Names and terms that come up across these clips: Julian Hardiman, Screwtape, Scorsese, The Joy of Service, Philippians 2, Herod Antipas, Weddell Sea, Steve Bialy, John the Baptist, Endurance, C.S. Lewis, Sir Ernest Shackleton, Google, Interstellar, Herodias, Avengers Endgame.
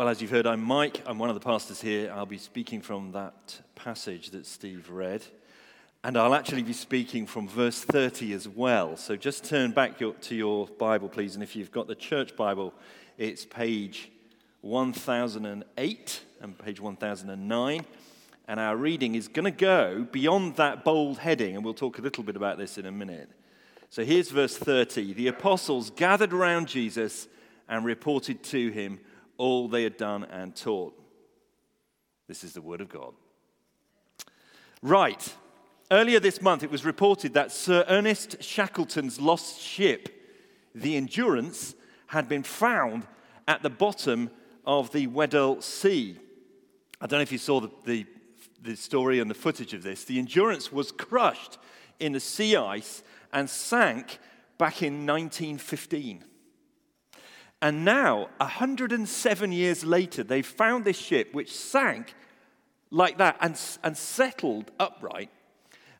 Well, as you've heard, I'm Mike. I'm one of the pastors here. I'll be speaking from that passage that Steve read. And I'll actually be speaking from verse 30 as well. So just turn back to your Bible, please. And if you've got the church Bible, it's page 1008 and page 1009. And our reading is going to go beyond that bold heading. And we'll talk a little bit about this in a minute. So here's verse 30. The apostles gathered around Jesus and reported to him all they had done and taught. This is the word of God. Right. Earlier this month, it was reported that Sir Ernest Shackleton's lost ship, the Endurance, had been found at the bottom of the Weddell Sea. I don't know if you saw the story and the footage of this. The Endurance was crushed in the sea ice and sank back in 1915. And now, 107 years later, they found this ship which sank like that and settled upright.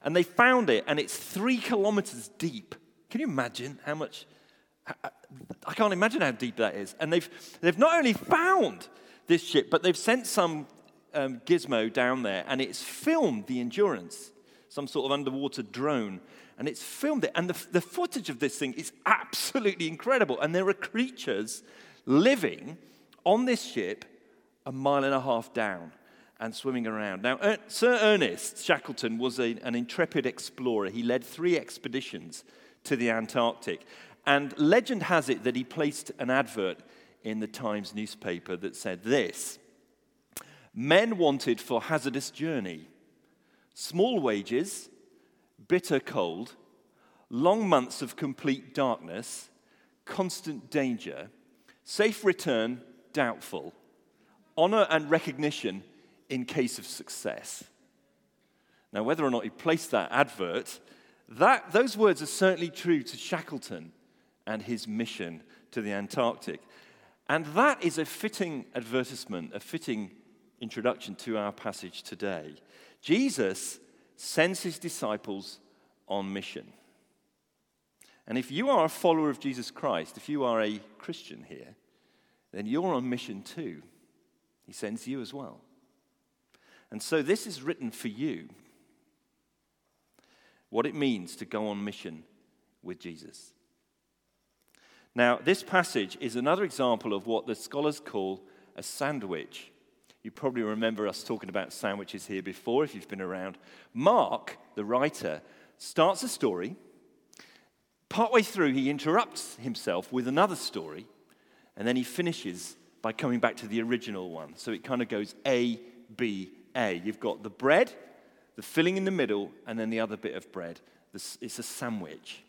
And they found it, and it's 3 kilometers deep. Can you imagine how much? I can't imagine how deep that is. And they've not only found this ship, but they've sent some gizmo down there, and it's filmed the Endurance, some sort of underwater drone. And it's filmed it, and the footage of this thing is absolutely incredible. And there are creatures living on this ship 1.5 miles down and swimming around. Now, Sir Ernest Shackleton was an intrepid explorer. He led 3 expeditions to the Antarctic. And legend has it that he placed an advert in the Times newspaper that said this: men wanted for hazardous journey, small wages, bitter cold, long months of complete darkness, constant danger, safe return doubtful, honor and recognition in case of success. Now, whether or not he placed that advert, those words are certainly true to Shackleton and his mission to the Antarctic. And that is a fitting advertisement, a fitting introduction to our passage today. Jesus sends his disciples on mission. And if you are a follower of Jesus Christ, if you are a Christian here, then you're on mission too. He sends you as well. And so this is written for you, what it means to go on mission with Jesus. Now, this passage is another example of what the scholars call a sandwich. You probably remember us talking about sandwiches here before, if you've been around. Mark, the writer, starts a story. Partway through, he interrupts himself with another story, and then he finishes by coming back to the original one. So it kind of goes A, B, A. You've got the bread, the filling in the middle, and then the other bit of bread. It's a sandwich.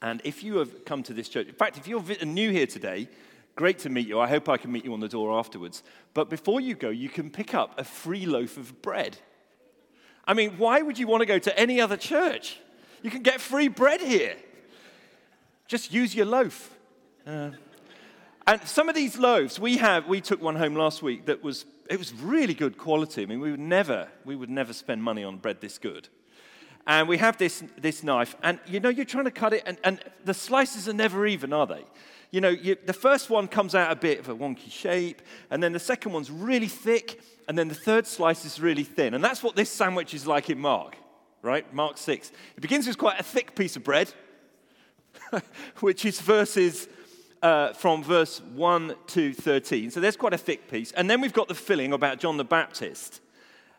And if you have come to this church, in fact, if you're new here today, great to meet you. I hope I can meet you on the door afterwards. But before you go, you can pick up a free loaf of bread. I mean, why would you want to go to any other church? You can get free bread here. Just use your loaf. And some of these loaves, we took one home last week that was, it was really good quality. I mean, we would never spend money on bread this good. And we have this knife, and you know, you're trying to cut it, and the slices are never even, are they? You know, the first one comes out a bit of a wonky shape, and then the second one's really thick, and then the third slice is really thin. And that's what this sandwich is like in Mark, right? Mark 6. It begins with quite a thick piece of bread, which is verses from verse 1 to 13. So there's quite a thick piece. And then we've got the filling about John the Baptist.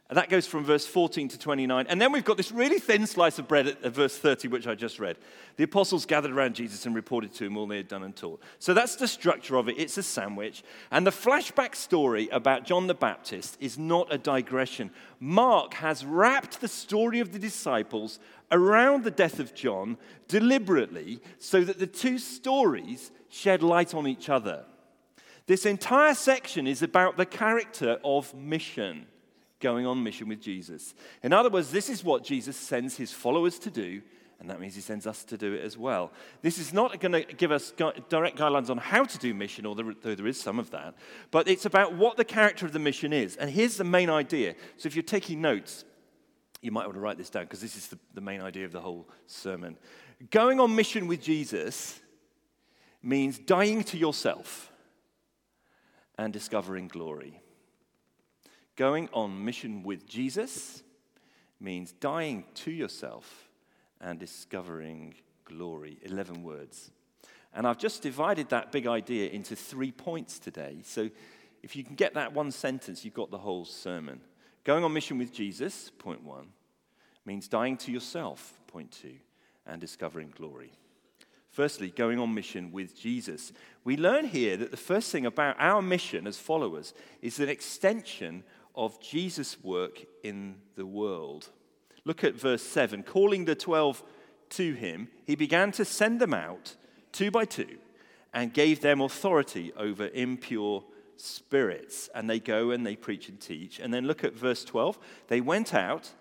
And that goes from verse 14 to 29. And then we've got this really thin slice of bread at verse 30, which I just read. The apostles gathered around Jesus and reported to him all they had done and taught. So that's the structure of it. It's a sandwich. And the flashback story about John the Baptist is not a digression. Mark has wrapped the story of the disciples around the death of John deliberately so that the two stories shed light on each other. This entire section is about the character of mission, going on mission with Jesus. In other words, this is what Jesus sends his followers to do, and that means he sends us to do it as well. This is not going to give us direct guidelines on how to do mission, although there is some of that, but it's about what the character of the mission is. And here's the main idea. So if you're taking notes, you might want to write this down, because this is the main idea of the whole sermon. Going on mission with Jesus means dying to yourself and discovering glory. Going on mission with Jesus means dying to yourself and discovering glory. 11 words. And I've just divided that big idea into 3 points today. So if you can get that one sentence, you've got the whole sermon. Going on mission with Jesus, point one, means dying to yourself, point two, and discovering glory. Firstly, going on mission with Jesus. We learn here that the first thing about our mission as followers is an extension of Jesus' work in the world. Look at verse 7. Calling the 12 to him, he began to send them out two by two and gave them authority over impure spirits. And they go and they preach and teach. And then look at verse 12. They went out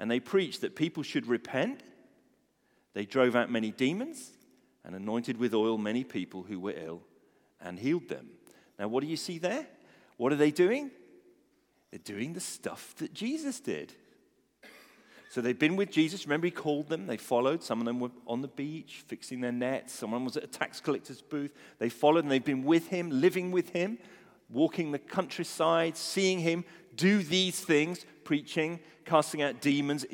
and they preached that people should repent. They drove out many demons and anointed with oil many people who were ill and healed them. Now, what do you see there? What are they doing? They're doing the stuff that Jesus did. So they've been with Jesus. Remember, he called them. They followed. Some of them were on the beach fixing their nets. Someone was at a tax collector's booth. They followed, and they've been with him, living with him, walking the countryside, seeing him do these things, preaching, casting out demons,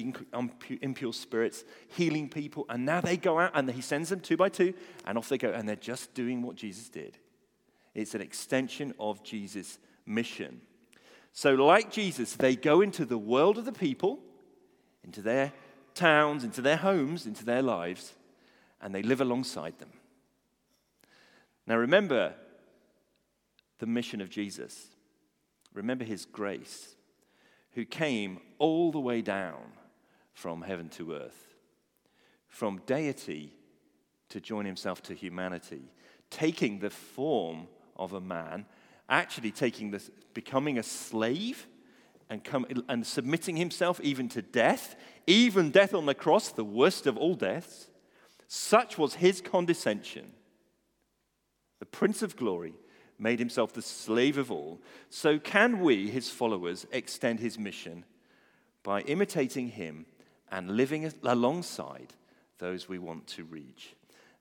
impure spirits, healing people. And now they go out, and he sends them two by two, and off they go. And they're just doing what Jesus did. It's an extension of Jesus' mission. So like Jesus, they go into the world of the people, into their towns, into their homes, into their lives, and they live alongside them. Now remember the mission of Jesus. Remember his grace, who came all the way down from heaven to earth, from deity to join himself to humanity, taking the form of a man, actually taking this, becoming a slave and submitting himself even to death, even death on the cross, the worst of all deaths. Such was his condescension. The Prince of Glory made himself the slave of all. So can we, his followers, extend his mission by imitating him and living alongside those we want to reach?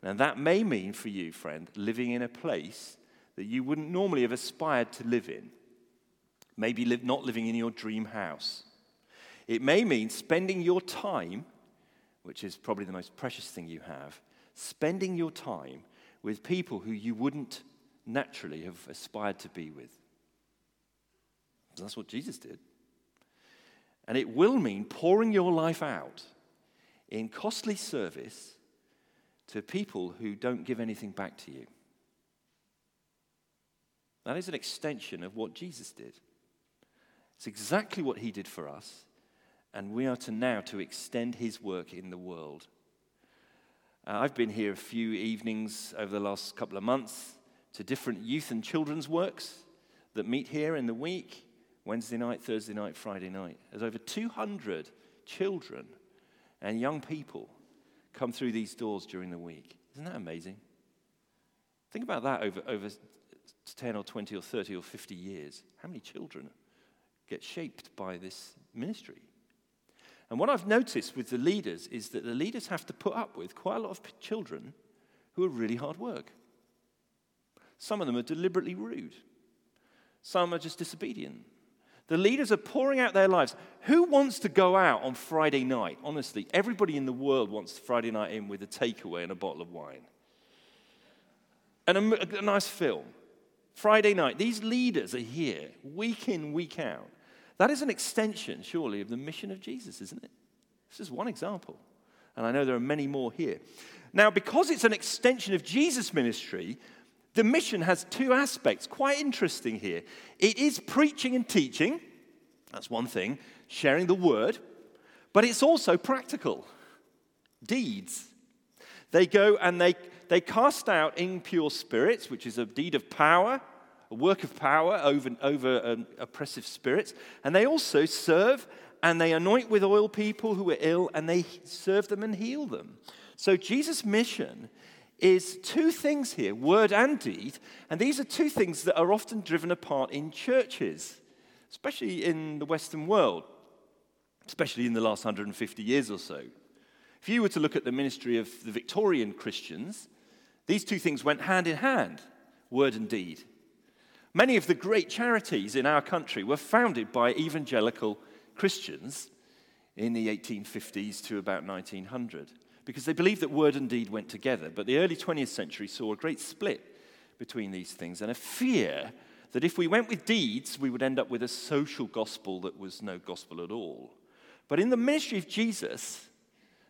And that may mean for you, friend, living in a place that you wouldn't normally have aspired to live in. Maybe not living in your dream house. It may mean spending your time, which is probably the most precious thing you have, spending your time with people who you wouldn't naturally have aspired to be with. That's what Jesus did. And it will mean pouring your life out in costly service to people who don't give anything back to you. That is an extension of what Jesus did. It's exactly what he did for us, and we are to now to extend his work in the world. I've been here a few evenings over the last couple of months to different youth and children's works that meet here in the week, Wednesday night, Thursday night, Friday night. There's over 200 children and young people come through these doors during the week. Isn't that amazing? Think about that over 10 or 20 or 30 or 50 years. How many children get shaped by this ministry? And what I've noticed with the leaders is that the leaders have to put up with quite a lot of children who are really hard work. Some of them are deliberately rude. Some are just disobedient. The leaders are pouring out their lives. Who wants to go out on Friday night? Honestly, everybody in the world wants Friday night in with a takeaway and a bottle of wine. And a nice film. Friday night, these leaders are here, week in, week out. That is an extension, surely, of the mission of Jesus, isn't it? This is one example, and I know there are many more here. Now, because it's an extension of Jesus' ministry, the mission has two aspects, quite interesting here. It is preaching and teaching, that's one thing, sharing the word, but it's also practical, deeds. They go and they cast out impure spirits, which is a deed of power, a work of power over oppressive spirits. And they also serve and they anoint with oil people who are ill and they serve them and heal them. So Jesus' mission is two things here, word and deed. And these are two things that are often driven apart in churches, especially in the Western world, especially in the last 150 years or so. If you were to look at the ministry of the Victorian Christians, these two things went hand in hand, word and deed. Many of the great charities in our country were founded by evangelical Christians in the 1850s to about 1900 because they believed that word and deed went together. But the early 20th century saw a great split between these things and a fear that if we went with deeds, we would end up with a social gospel that was no gospel at all. But in the ministry of Jesus,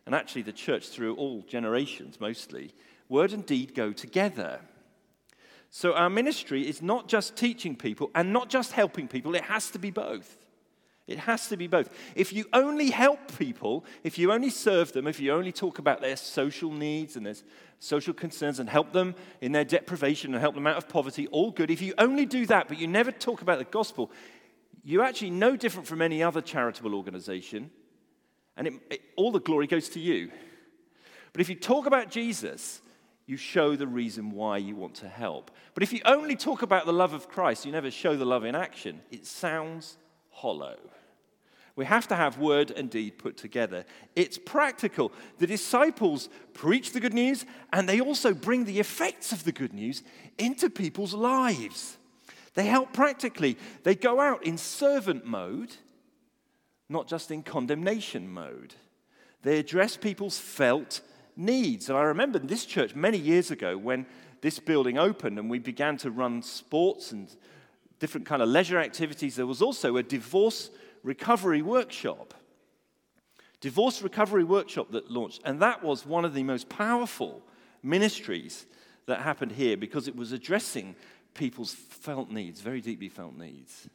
and actually the church through all generations mostly, word and deed go together. So our ministry is not just teaching people and not just helping people, it has to be both. It has to be both. If you only help people, if you only serve them, if you only talk about their social needs and their social concerns and help them in their deprivation and help them out of poverty, all good. If you only do that, but you never talk about the gospel, you're actually no different from any other charitable organization, and all the glory goes to you. But if you talk about Jesus, you show the reason why you want to help. But if you only talk about the love of Christ, you never show the love in action, it sounds hollow. We have to have word and deed put together. It's practical. The disciples preach the good news, and they also bring the effects of the good news into people's lives. They help practically. They go out in servant mode, not just in condemnation mode. They address people's felt needs. And I remember this church many years ago when this building opened and we began to run sports and different kind of leisure activities. There was also a divorce recovery workshop. Divorce recovery workshop that launched. And that was one of the most powerful ministries that happened here because it was addressing people's felt needs, very deeply felt needs.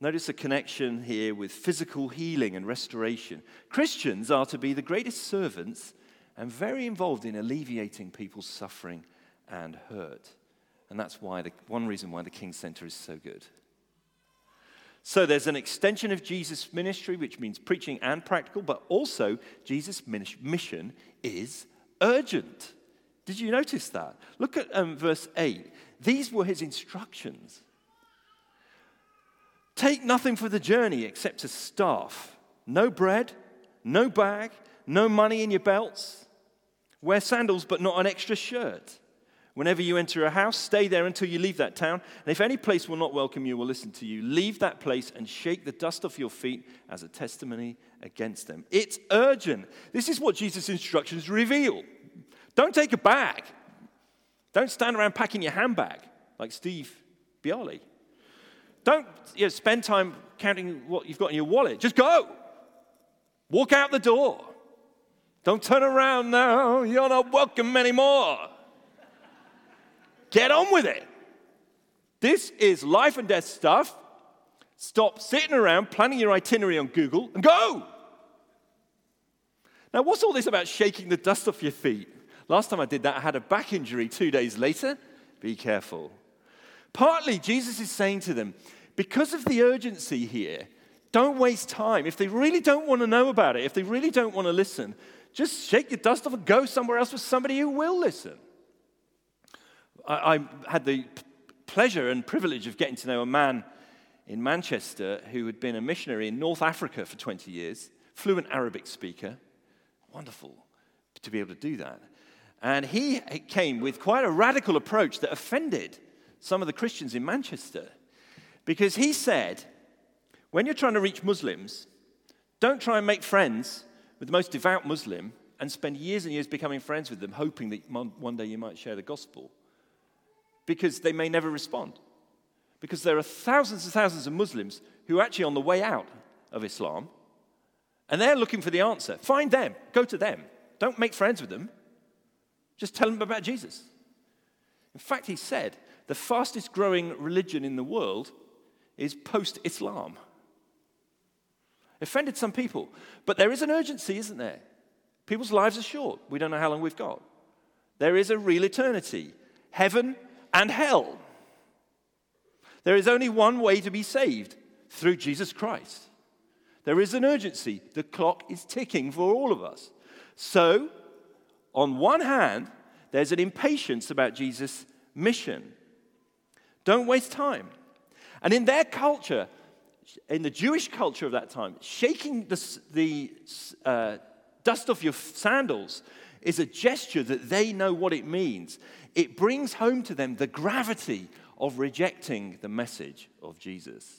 Notice a connection here with physical healing and restoration. Christians are to be the greatest servants and very involved in alleviating people's suffering and hurt. And that's why one reason why the King's Centre is so good. So there's an extension of Jesus' ministry, which means preaching and practical, but also Jesus' mission is urgent. Did you notice that? Look at verse 8. These were his instructions. Take nothing for the journey except a staff. No bread, no bag, no money in your belts. Wear sandals, but not an extra shirt. Whenever you enter a house, stay there until you leave that town. And if any place will not welcome you or listen to you, leave that place and shake the dust off your feet as a testimony against them. It's urgent. This is what Jesus' instructions reveal. Don't take a bag. Don't stand around packing your handbag like Steve Bialy. Don't spend time counting what you've got in your wallet. Just go. Walk out the door. Don't turn around now. You're not welcome anymore. Get on with it. This is life and death stuff. Stop sitting around planning your itinerary on Google and go. Now, what's all this about shaking the dust off your feet? Last time I did that, I had a back injury 2 days later. Be careful. Partly, Jesus is saying to them, because of the urgency here, don't waste time. If they really don't want to know about it, if they really don't want to listen, just shake your dust off and go somewhere else with somebody who will listen. I had the pleasure and privilege of getting to know a man in Manchester who had been a missionary in North Africa for 20 years, fluent Arabic speaker. Wonderful to be able to do that. And he came with quite a radical approach that offended some of the Christians in Manchester, because he said, when you're trying to reach Muslims, don't try and make friends with the most devout Muslim and spend years and years becoming friends with them, hoping that one day you might share the gospel, because they may never respond. Because there are thousands and thousands of Muslims who are actually on the way out of Islam, and they're looking for the answer. Find them. Go to them. Don't make friends with them. Just tell them about Jesus. In fact, he said, the fastest growing religion in the world is post-Islam. Offended some people. But there is an urgency, isn't there? People's lives are short. We don't know how long we've got. There is a real eternity. Heaven and hell. There is only one way to be saved, through Jesus Christ. There is an urgency. The clock is ticking for all of us. So, on one hand, there's an impatience about Jesus' mission. Don't waste time. And in their culture, in the Jewish culture of that time, shaking the dust off your sandals is a gesture that they know what it means. It brings home to them the gravity of rejecting the message of Jesus.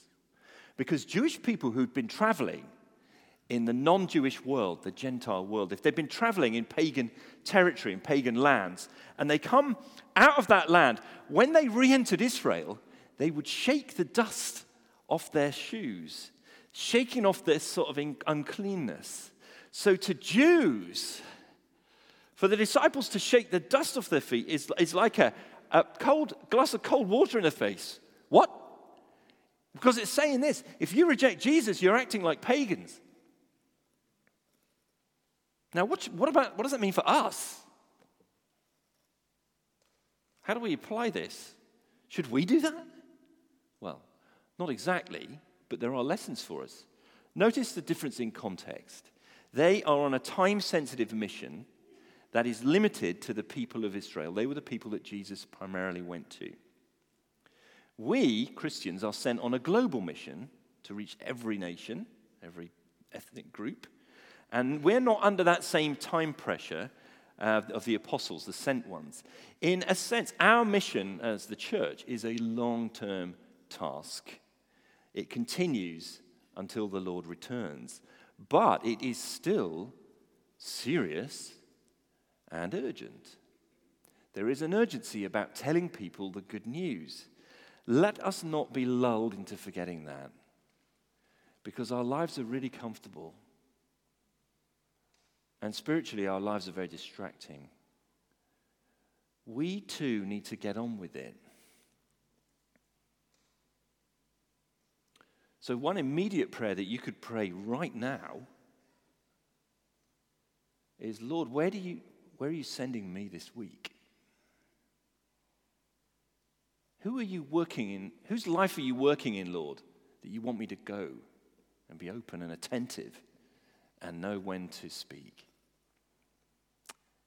Because Jewish people who'd been traveling in the non-Jewish world, the Gentile world, if they've been traveling in pagan territory, in pagan lands, and they come out of that land, when they re-entered Israel, they would shake the dust off their shoes, shaking off their sort of uncleanness. So to Jews, for the disciples to shake the dust off their feet is like a cold glass of cold water in the face. What? Because it's saying this: if you reject Jesus, you're acting like pagans. Now, what does that mean for us? How do we apply this? Should we do that? Well, not exactly, but there are lessons for us. Notice the difference in context. They are on a time-sensitive mission that is limited to the people of Israel. They were the people that Jesus primarily went to. We, Christians, are sent on a global mission to reach every nation, every ethnic group, and we're not under that same time pressure of the apostles, the sent ones. In a sense, our mission as the church is a long-term task. It continues until the Lord returns, but it is still serious and urgent. There is an urgency about telling people the good news. Let us not be lulled into forgetting that, because our lives are really comfortable, and spiritually our lives are very distracting. We too need to get on with it. So one immediate prayer that you could pray right now is, Lord, where are you sending me this week? Who are you working in? Whose life are you working in, Lord, that you want me to go and be open and attentive and know when to speak?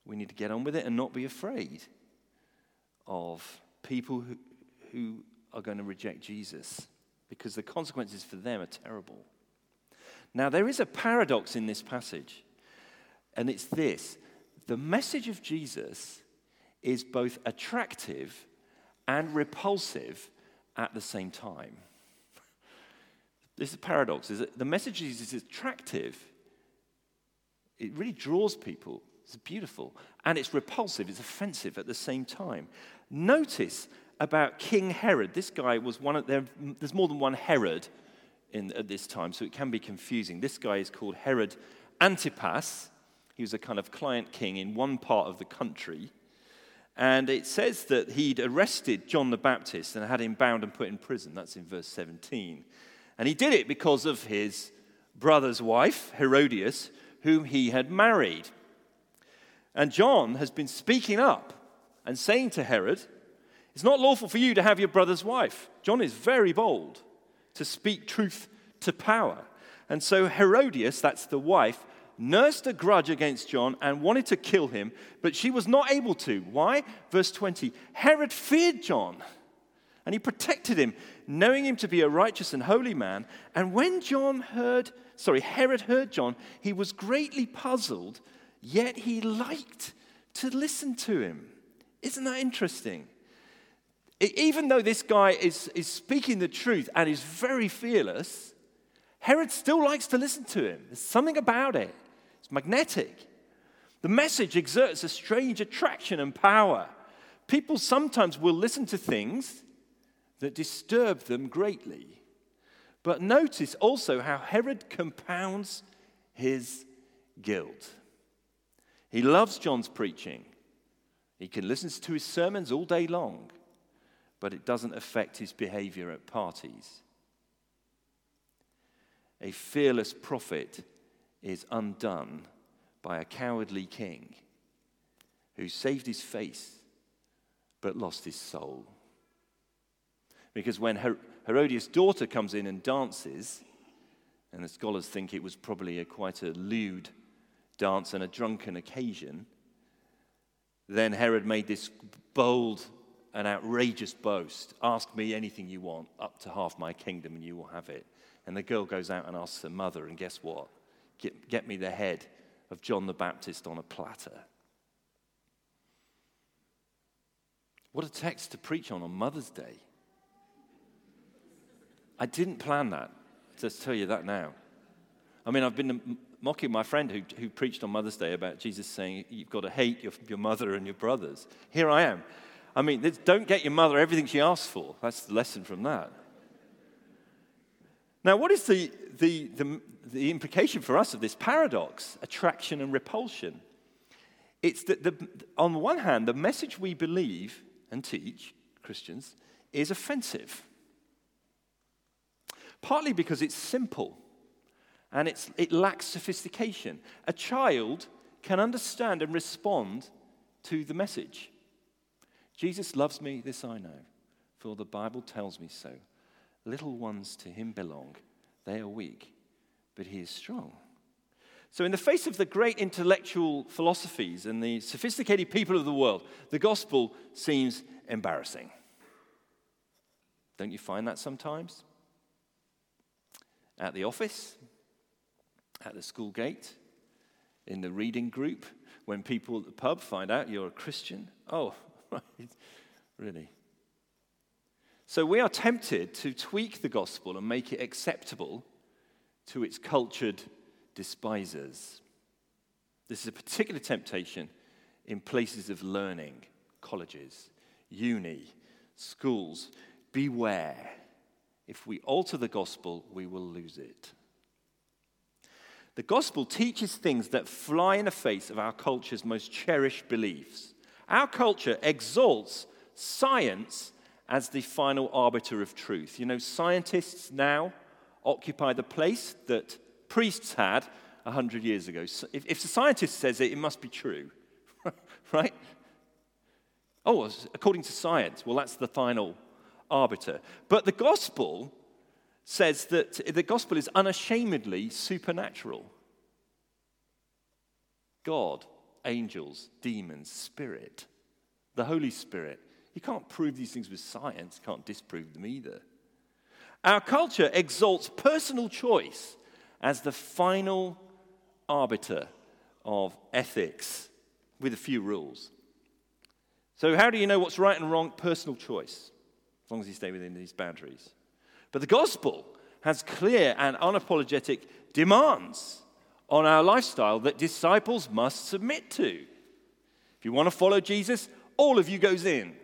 We need to get on with it and not be afraid of people who are going to reject Jesus, because the consequences for them are terrible. Now, there is a paradox in this passage, and it's this: the message of Jesus is both attractive and repulsive at the same time. This is a paradox. Is that the message of Jesus is attractive. It really draws people. It's beautiful. And it's repulsive. It's offensive at the same time. Notice about King Herod. This guy was one of them. There's more than one Herod at this time, so it can be confusing. This guy is called Herod Antipas. He was a kind of client king in one part of the country. And it says that he'd arrested John the Baptist and had him bound and put in prison. That's in verse 17. And he did it because of his brother's wife, Herodias, whom he had married. And John has been speaking up and saying to Herod, it's not lawful for you to have your brother's wife. John is very bold to speak truth to power. And so Herodias, that's the wife, nursed a grudge against John and wanted to kill him, but she was not able to. Why? Verse 20, Herod feared John, and he protected him, knowing him to be a righteous and holy man. And when Herod heard John, he was greatly puzzled, yet he liked to listen to him. Isn't that interesting? Even though this guy is speaking the truth and is very fearless, Herod still likes to listen to him. There's something about it. It's magnetic. The message exerts a strange attraction and power. People sometimes will listen to things that disturb them greatly. But notice also how Herod compounds his guilt. He loves John's preaching. He can listen to his sermons all day long, but it doesn't affect his behavior at parties. A fearless prophet is undone by a cowardly king who saved his face but lost his soul. Because when Herodias' daughter comes in and dances, and the scholars think it was probably quite a lewd dance and a drunken occasion, then Herod made this bold and outrageous boast, ask me anything you want, up to half my kingdom and you will have it. And the girl goes out and asks her mother, and guess what? Get me the head of John the Baptist on a platter. What a text to preach on Mother's Day. I didn't plan that, just tell you that now. I mean, I've been mocking my friend who preached on Mother's Day about Jesus saying, you've got to hate your mother and your brothers. Here I am. I mean, don't get your mother everything she asks for. That's the lesson from that. Now, what is the implication for us of this paradox, attraction and repulsion? It's that on the one hand, the message we believe and teach, Christians, is offensive. Partly because it's simple and it lacks sophistication. A child can understand and respond to the message. Jesus loves me, this I know, for the Bible tells me so. Little ones to him belong. They are weak, but he is strong. So in the face of the great intellectual philosophies and the sophisticated people of the world, the gospel seems embarrassing. Don't you find that sometimes? At the office, at the school gate, in the reading group, when people at the pub find out you're a Christian. Oh, right, really? So we are tempted to tweak the gospel and make it acceptable to its cultured despisers. This is a particular temptation in places of learning, colleges, uni, schools. Beware. If we alter the gospel, we will lose it. The gospel teaches things that fly in the face of our culture's most cherished beliefs. Our culture exalts science as the final arbiter of truth. You know, scientists now occupy the place that priests had 100 years ago. So if the scientist says it, it must be true, right? Oh, according to science, well, that's the final arbiter. But the gospel says that the gospel is unashamedly supernatural. God, angels, demons, spirit, the Holy Spirit. You can't prove these things with science, can't disprove them either. Our culture exalts personal choice as the final arbiter of ethics, with a few rules. So how do you know what's right and wrong? Personal choice, as long as you stay within these boundaries. But the gospel has clear and unapologetic demands on our lifestyle that disciples must submit to. If you want to follow Jesus, all of you goes in.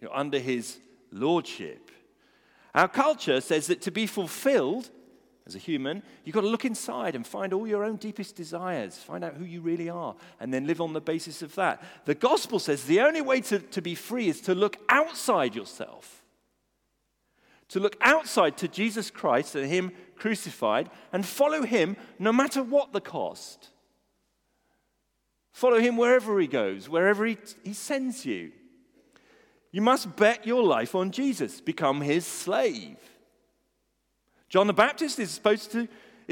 You're under his lordship. Our culture says that to be fulfilled as a human, you've got to look inside and find all your own deepest desires, find out who you really are, and then live on the basis of that. The gospel says the only way to be free is to look outside yourself, to look outside to Jesus Christ and him crucified, and follow him no matter what the cost. Follow him wherever he goes, wherever he sends you. You must bet your life on Jesus, become his slave. John the Baptist is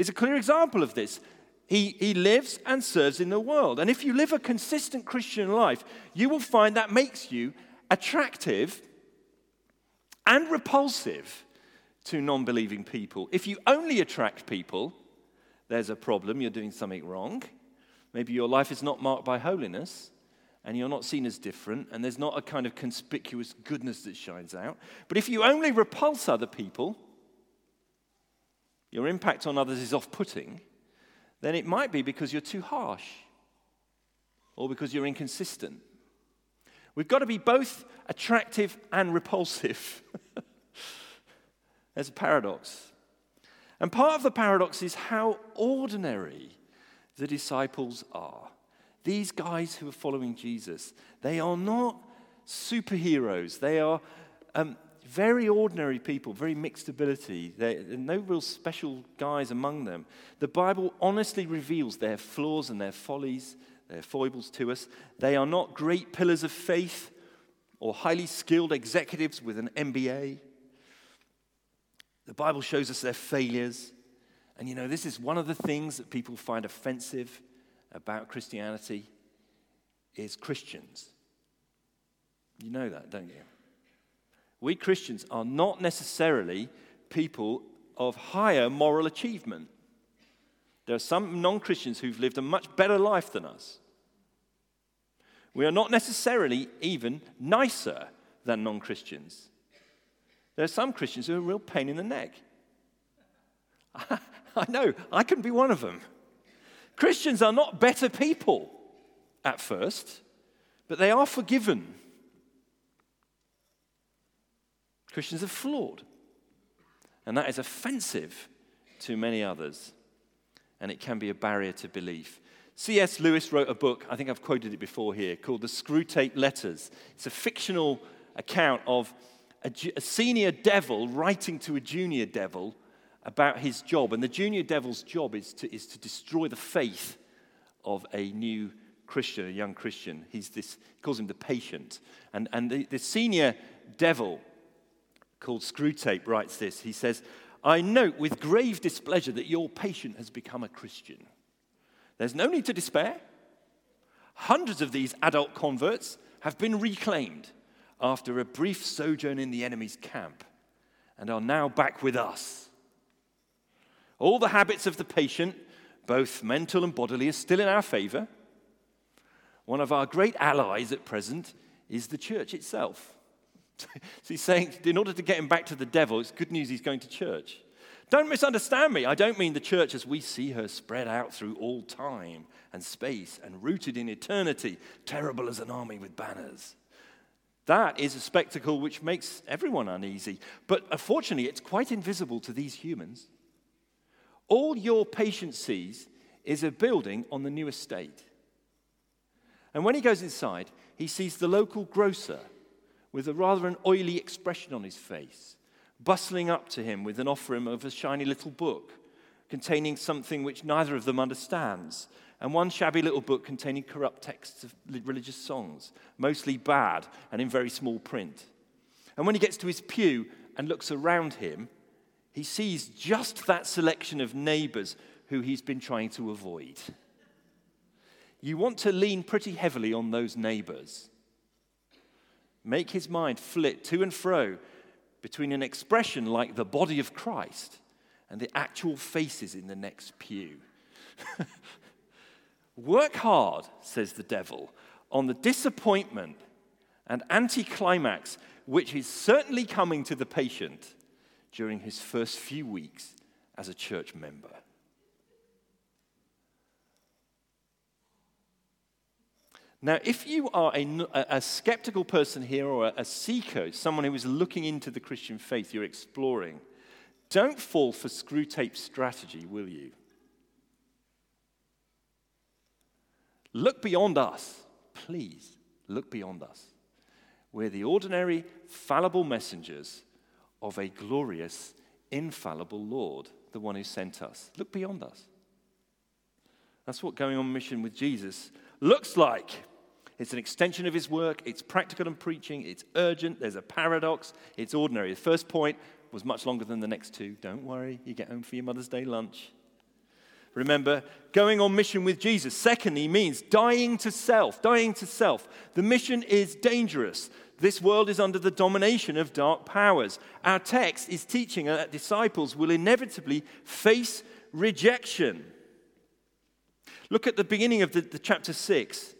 a clear example of this. He lives and serves in the world. And if you live a consistent Christian life, you will find that makes you attractive and repulsive to non-believing people. If you only attract people, there's a problem. You're doing something wrong. Maybe your life is not marked by holiness, and you're not seen as different, and there's not a kind of conspicuous goodness that shines out. But if you only repulse other people, your impact on others is off-putting, then it might be because you're too harsh or because you're inconsistent. We've got to be both attractive and repulsive. There's a paradox. And part of the paradox is how ordinary the disciples are. These guys who are following Jesus, they are not superheroes. They are very ordinary people, very mixed ability. There are no real special guys among them. The Bible honestly reveals their flaws and their follies, their foibles to us. They are not great pillars of faith or highly skilled executives with an MBA. The Bible shows us their failures. And you know, this is one of the things that people find offensive about Christianity is Christians. You know that, don't you? We Christians are not necessarily people of higher moral achievement. There are some non-Christians who've lived a much better life than us. We are not necessarily even nicer than non-Christians. There are some Christians who are a real pain in the neck. I know, I can be one of them. Christians are not better people at first, but they are forgiven. Christians are flawed, and that is offensive to many others, and it can be a barrier to belief. C.S. Lewis wrote a book, I think I've quoted it before here, called The Screwtape Letters. It's a fictional account of a senior devil writing to a junior devil about his job. And the junior devil's job is to destroy the faith of a new Christian, a young Christian. He calls him the patient. And the senior devil, called Screwtape, writes this. He says, "I note with grave displeasure that your patient has become a Christian. There's no need to despair. Hundreds of these adult converts have been reclaimed after a brief sojourn in the enemy's camp and are now back with us. All the habits of the patient, both mental and bodily, are still in our favor. One of our great allies at present is the church itself." So he's saying, in order to get him back to the devil, it's good news he's going to church. Don't misunderstand me. I don't mean the church as we see her spread out through all time and space and rooted in eternity, terrible as an army with banners. That is a spectacle which makes everyone uneasy. But unfortunately, it's quite invisible to these humans. All your patient sees is a building on the new estate. And when he goes inside, he sees the local grocer with a rather an oily expression on his face, bustling up to him with an offering of a shiny little book containing something which neither of them understands, and one shabby little book containing corrupt texts of religious songs, mostly bad and in very small print. And when he gets to his pew and looks around him, he sees just that selection of neighbors who he's been trying to avoid. You want to lean pretty heavily on those neighbors. Make his mind flit to and fro between an expression like the body of Christ and the actual faces in the next pew. Work hard, says the devil, on the disappointment and anticlimax which is certainly coming to the patient during his first few weeks as a church member. Now, if you are a skeptical person here or a seeker, someone who is looking into the Christian faith, you're exploring, don't fall for Screwtape's strategy, will you? Look beyond us. Please, look beyond us. We're the ordinary, fallible messengers of a glorious, infallible Lord, the one who sent us. Look beyond us. That's what going on mission with Jesus looks like. It's an extension of his work. It's practical and preaching. It's urgent. There's a paradox. It's ordinary. The first point was much longer than the next two. Don't worry. You get home for your Mother's Day lunch. Remember, going on mission with Jesus, secondly, means dying to self. Dying to self. The mission is dangerous. This world is under the domination of dark powers. Our text is teaching that disciples will inevitably face rejection. Look at the beginning of the chapter 6.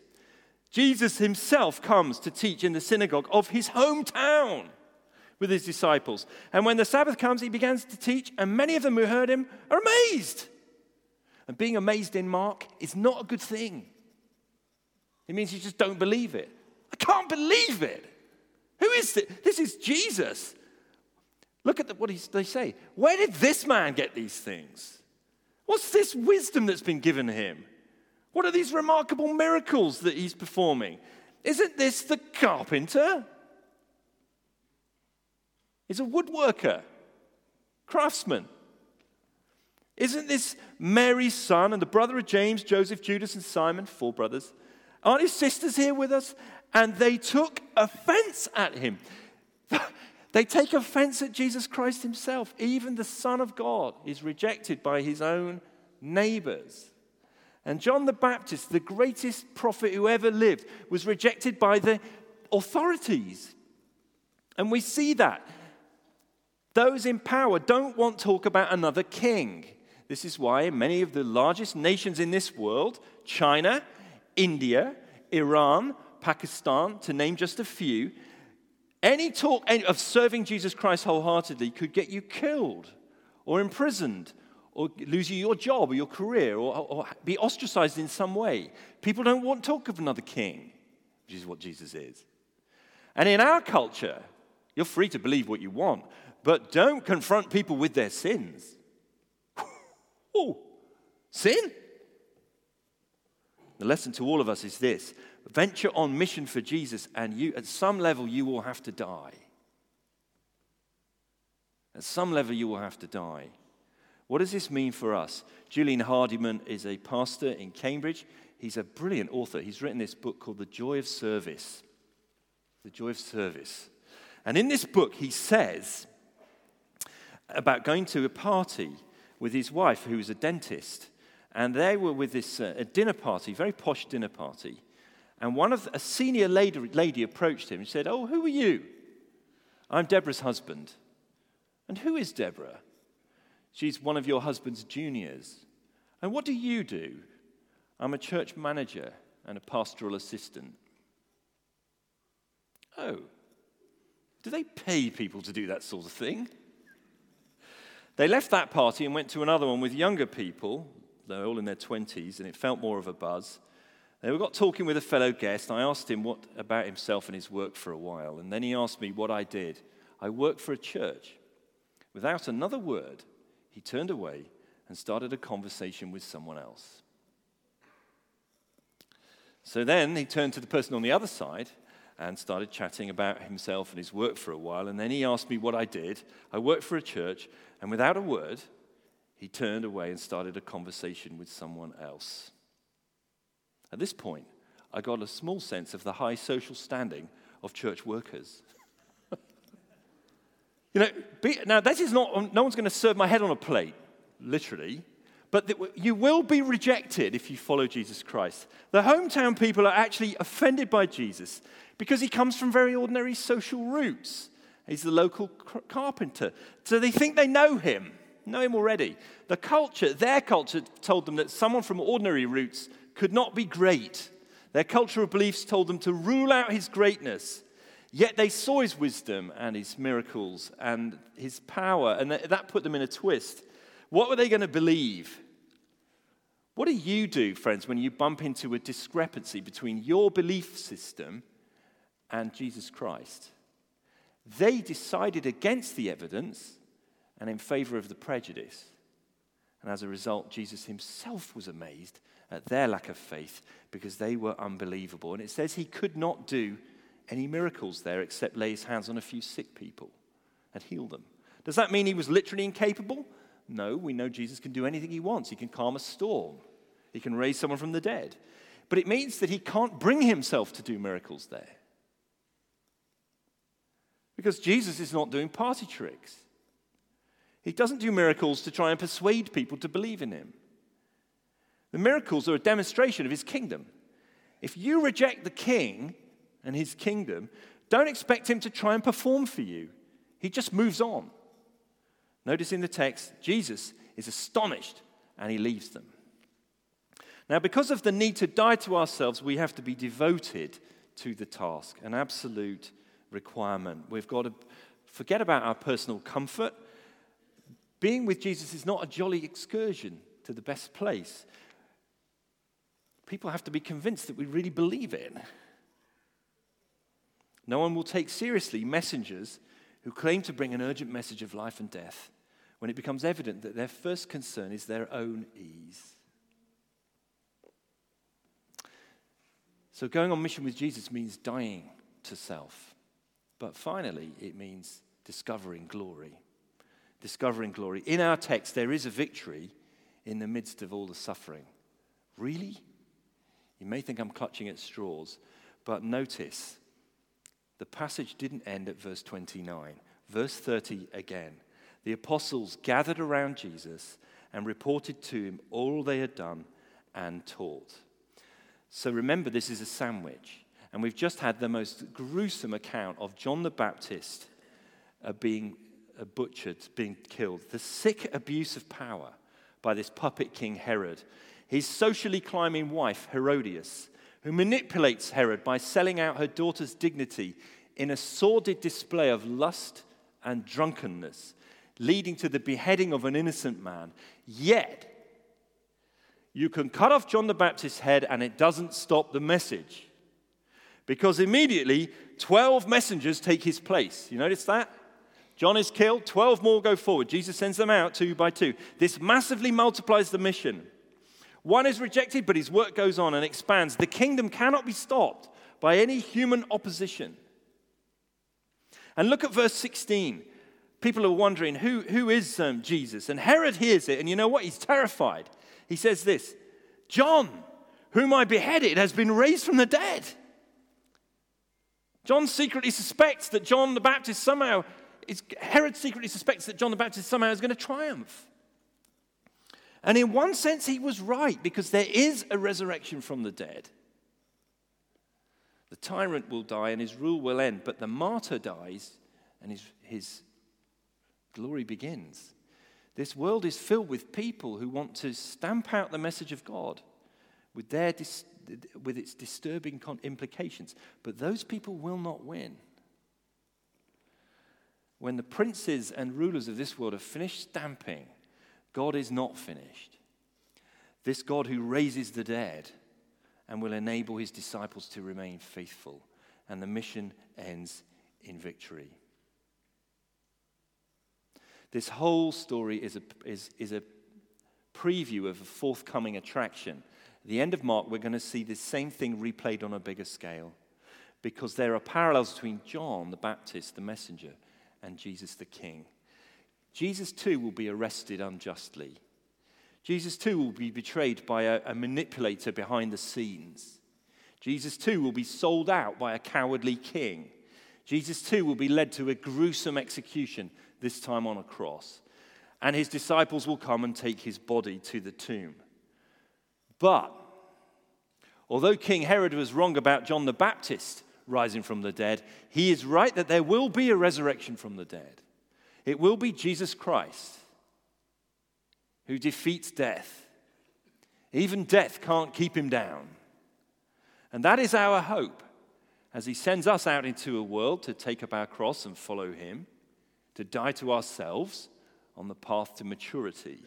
Jesus himself comes to teach in the synagogue of his hometown with his disciples. And when the Sabbath comes, he begins to teach, and many of them who heard him are amazed. And being amazed in Mark is not a good thing. It means you just don't believe it. I can't believe it. Who is this? This is Jesus. Look at what they say. Where did this man get these things? What's this wisdom that's been given him? What are these remarkable miracles that he's performing? Isn't this the carpenter? He's a woodworker, craftsman. Isn't this Mary's son and the brother of James, Joseph, Judas, and Simon? 4 brothers. Aren't his sisters here with us? And they took offense at him. They take offense at Jesus Christ himself. Even the Son of God is rejected by his own neighbors. And John the Baptist, the greatest prophet who ever lived, was rejected by the authorities. And we see that. Those in power don't want to talk about another king. This is why many of the largest nations in this world, China, India, Iran, Pakistan, to name just a few, any talk of serving Jesus Christ wholeheartedly could get you killed or imprisoned or losing your job or your career or be ostracized in some way. People don't want to talk of another king, which is what Jesus is. And in our culture, you're free to believe what you want, but don't confront people with their sins. Oh, sin? The lesson to all of us is this. Venture on mission for Jesus and you, at some level, you will have to die. At some level, you will have to die. What does this mean for us? Julian Hardiman is a pastor in Cambridge. He's a brilliant author. He's written this book called The Joy of Service. The Joy of Service. And in this book, he says about going to a party with his wife, who was a dentist. And they were with this a dinner party, very posh dinner party. And a senior lady approached him and said, "Oh, who are you?" "I'm Deborah's husband." "And who is Deborah?" "She's one of your husband's juniors." "And what do you do?" "I'm a church manager and a pastoral assistant." Oh, do they pay people to do that sort of thing? They left that party and went to another one with younger people. They're all in their 20s, and it felt more of a buzz. They got talking with a fellow guest. I asked him about himself and his work for a while, and then he asked me what I did. "I work for a church." Without another word, he turned away and started a conversation with someone else. So then he turned to the person on the other side and started chatting about himself and his work for a while, and then he asked me what I did. "I work for a church," and without a word, he turned away and started a conversation with someone else. At this point, I got a small sense of the high social standing of church workers. This is not, no one's going to serve my head on a plate, literally, but you will be rejected if you follow Jesus Christ. The hometown people are actually offended by Jesus because he comes from very ordinary social roots. He's the local carpenter, so they think they know him already. Their culture told them that someone from ordinary roots could not be great. Their cultural beliefs told them to rule out his greatness. Yet they saw his wisdom and his miracles and his power, and that put them in a twist. What were they going to believe? What do you do, friends, when you bump into a discrepancy between your belief system and Jesus Christ? They decided against the evidence and in favor of the prejudice. And as a result, Jesus himself was amazed at their lack of faith because they were unbelievable. And it says he could not do any miracles there except lay his hands on a few sick people and heal them. Does that mean he was literally incapable? No, we know Jesus can do anything he wants. He can calm a storm. He can raise someone from the dead. But it means that he can't bring himself to do miracles there. Because Jesus is not doing party tricks. He doesn't do miracles to try and persuade people to believe in him. The miracles are a demonstration of his kingdom. If you reject the king and his kingdom, don't expect him to try and perform for you. He just moves on. Notice in the text, Jesus is astonished and he leaves them. Now, because of the need to die to ourselves, we have to be devoted to the task, an absolute requirement. We've got to forget about our personal comfort. Being with Jesus is not a jolly excursion to the best place. People have to be convinced that we really believe it. No one will take seriously messengers who claim to bring an urgent message of life and death when it becomes evident that their first concern is their own ease. So going on mission with Jesus means dying to self. But finally, it means discovering glory. Discovering glory. In our text, there is a victory in the midst of all the suffering. Really? You may think I'm clutching at straws, but notice the passage didn't end at verse 29. Verse 30 again. The apostles gathered around Jesus and reported to him all they had done and taught. So remember, this is a sandwich. And we've just had the most gruesome account of John the Baptist being butchered, being killed. The sick abuse of power by this puppet king Herod. His socially climbing wife, Herodias, who manipulates Herod by selling out her daughter's dignity in a sordid display of lust and drunkenness. leading to the beheading of an innocent man. Yet, you can cut off John the Baptist's head and it doesn't stop the message. Because immediately, 12 messengers take his place. You notice that? John is killed, 12 more go forward. Jesus sends them out two by two. This massively multiplies the mission. One is rejected, but his work goes on and expands. The kingdom cannot be stopped by any human opposition. And look at verse 16. People are wondering, who is Jesus? And Herod hears it, and you know what? He's terrified. He says this, John, whom I beheaded, has been raised from the dead. John secretly suspects that John the Baptist somehow, Herod secretly suspects that John the Baptist somehow is going to triumph. And in one sense, he was right, because there is a resurrection from the dead. The tyrant will die and his rule will end, but the martyr dies and his glory begins. This world is filled with people who want to stamp out the message of God with its disturbing implications. But those people will not win. When the princes and rulers of this world have finished stamping, God is not finished. This God who raises the dead and will enable his disciples to remain faithful. And the mission ends in victory. This whole story is a preview of a forthcoming attraction. At the end of Mark, we're going to see this same thing replayed on a bigger scale, because there are parallels between John the Baptist, the messenger, and Jesus the King. Jesus too will be arrested unjustly. Jesus too will be betrayed by a manipulator behind the scenes. Jesus too will be sold out by a cowardly king. Jesus too will be led to a gruesome execution, this time on a cross. And his disciples will come and take his body to the tomb. But, although King Herod was wrong about John the Baptist rising from the dead, he is right that there will be a resurrection from the dead. It will be Jesus Christ who defeats death. Even death can't keep him down. And that is our hope as he sends us out into a world to take up our cross and follow him, to die to ourselves on the path to maturity.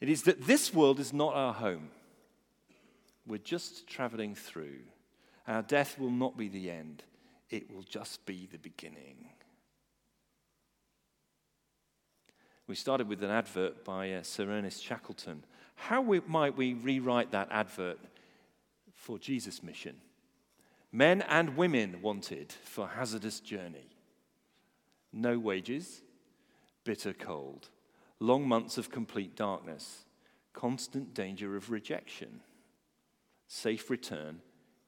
It is that this world is not our home. We're just traveling through. Our death will not be the end. It will just be the beginning. We started with an advert by Sir Ernest Shackleton. Might we rewrite that advert for Jesus' mission? Men and women wanted for hazardous journey. No wages, bitter cold, long months of complete darkness, constant danger of rejection, safe return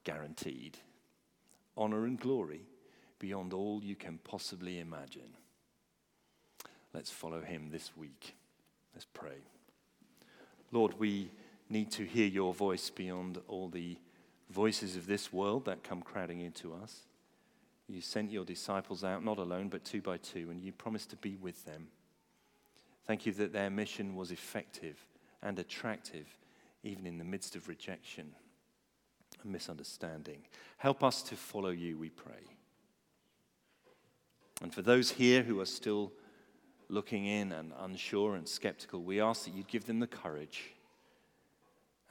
guaranteed, honor and glory beyond all you can possibly imagine. Let's follow him this week. Let's pray. Lord, we need to hear your voice beyond all the voices of this world that come crowding into us. You sent your disciples out, not alone, but two by two, and you promised to be with them. Thank you that their mission was effective and attractive, even in the midst of rejection and misunderstanding. Help us to follow you, we pray. And for those here who are still looking in and unsure and skeptical, we ask that you'd give them the courage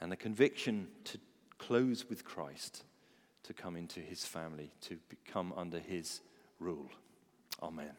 and the conviction to close with Christ, to come into his family, to become under his rule. Amen.